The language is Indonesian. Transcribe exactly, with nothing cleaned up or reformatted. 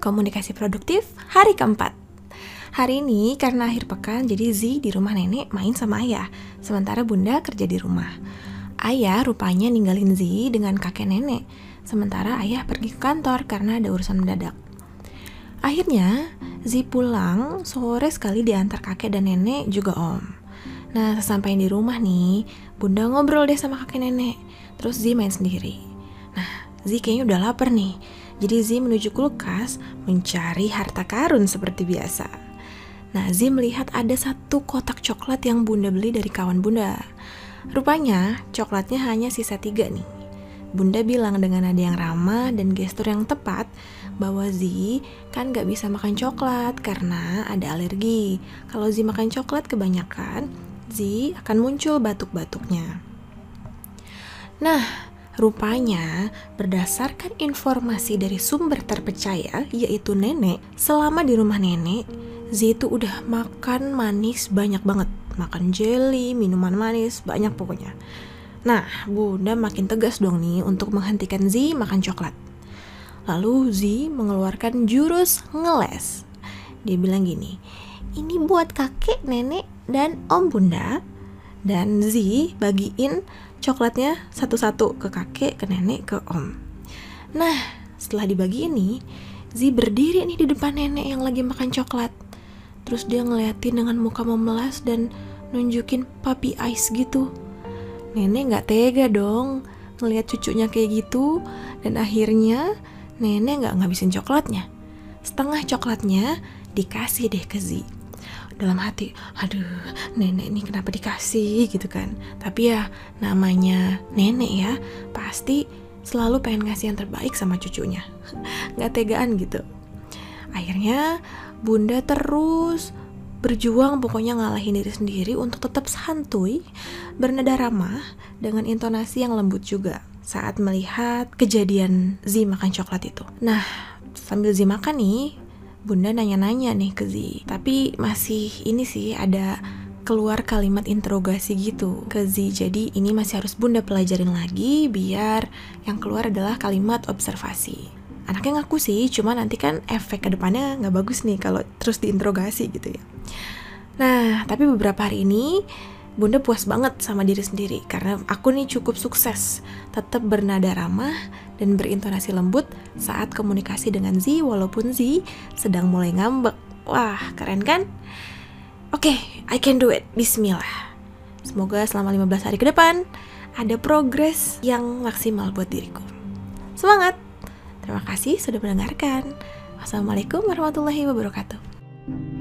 Komunikasi produktif hari keempat. Hari ini karena akhir pekan, jadi Zee di rumah nenek main sama ayah, sementara bunda kerja di rumah. Ayah rupanya ninggalin Zee dengan kakek nenek, sementara ayah pergi ke kantor karena ada urusan mendadak. Akhirnya Zee pulang sore sekali diantar kakek dan nenek juga om. Nah, sesampainya di rumah nih, bunda ngobrol deh sama kakek nenek, terus Zee main sendiri. Nah, Zee kayaknya udah lapar nih. Jadi Zee menuju kulkas mencari harta karun seperti biasa. Nah, Zee melihat ada satu kotak coklat yang bunda beli dari kawan bunda. Rupanya coklatnya hanya sisa tiga nih. Bunda bilang dengan nada yang ramah dan gestur yang tepat bahwa Zee kan gak bisa makan coklat karena ada alergi. Kalau Zee makan coklat kebanyakan, Zee akan muncul batuk-batuknya. Nah, rupanya, berdasarkan informasi dari sumber terpercaya, yaitu nenek, selama di rumah nenek, Zee itu udah makan manis banyak banget. Makan jelly, minuman manis, banyak pokoknya. Nah, bunda makin tegas dong nih untuk menghentikan Zee makan coklat. Lalu Zee mengeluarkan jurus ngeles. Dia bilang gini, ini buat kakek, nenek, dan om bunda. Dan Zee bagiin coklatnya satu-satu ke kakek, ke nenek, ke om. Nah, setelah dibagi ini, Zee berdiri nih di depan nenek yang lagi makan coklat. Terus dia ngeliatin dengan muka memelas dan nunjukin puppy eyes gitu. Nenek gak tega dong ngeliat cucunya kayak gitu. Dan akhirnya nenek gak ngabisin coklatnya. Setengah coklatnya dikasih deh ke Zee. Dalam hati, aduh, nenek ini kenapa dikasih gitu kan. Tapi ya namanya nenek ya, pasti selalu pengen ngasih yang terbaik sama cucunya. Gak tegaan gitu. Akhirnya bunda terus berjuang pokoknya ngalahin diri sendiri untuk tetap santuy, bernada ramah dengan intonasi yang lembut juga saat melihat kejadian Zee makan coklat itu. Nah, sambil Zee makan nih, bunda nanya-nanya nih ke Zee, tapi masih ini sih ada keluar kalimat interogasi gitu ke Zee. Jadi ini masih harus bunda pelajarin lagi biar yang keluar adalah kalimat observasi. Anaknya ngaku sih, cuma nanti kan efek kedepannya nggak bagus nih kalau terus diinterogasi gitu ya. Nah, tapi beberapa hari ini bunda puas banget sama diri sendiri karena aku nih cukup sukses tetap bernada ramah dan berintonasi lembut saat komunikasi dengan Zee walaupun Zee sedang mulai ngambek. Wah, keren kan? Oke, okay, I can do it. Bismillah. Semoga selama lima belas hari ke depan ada progres yang maksimal buat diriku. Semangat! Terima kasih sudah mendengarkan. Wassalamualaikum warahmatullahi wabarakatuh.